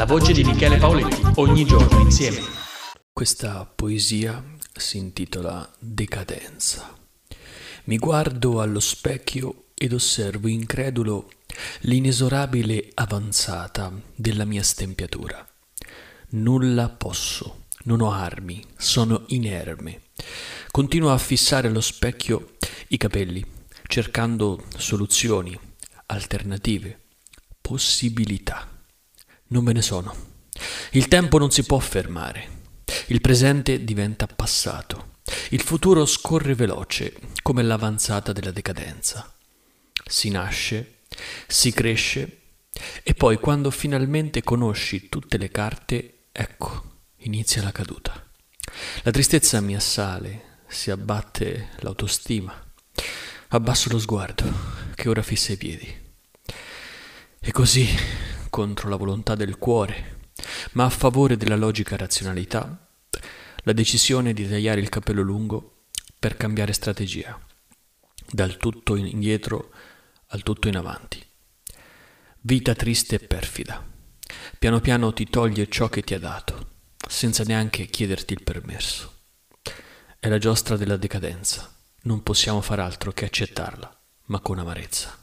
La voce di Michele Paoletti, ogni giorno insieme. Questa poesia si intitola Decadenza. Mi guardo allo specchio ed osservo incredulo l'inesorabile avanzata della mia stempiatura. Nulla posso, non ho armi, sono inerme. Continuo a fissare allo specchio i capelli, cercando soluzioni, alternative, possibilità. Non me ne sono. Il tempo non si può fermare. Il presente diventa passato. Il futuro scorre veloce, come l'avanzata della decadenza. Si nasce, si cresce e poi quando finalmente conosci tutte le carte, ecco, inizia la caduta. La tristezza mi assale, si abbatte l'autostima. Abbasso lo sguardo, che ora fissa i piedi. E così, contro la volontà del cuore, ma a favore della logica razionalità, la decisione di tagliare il capello lungo per cambiare strategia, dal tutto indietro al tutto in avanti. Vita triste e perfida. Piano piano ti toglie ciò che ti ha dato, senza neanche chiederti il permesso. È la giostra della decadenza. Non possiamo far altro che accettarla, ma con amarezza.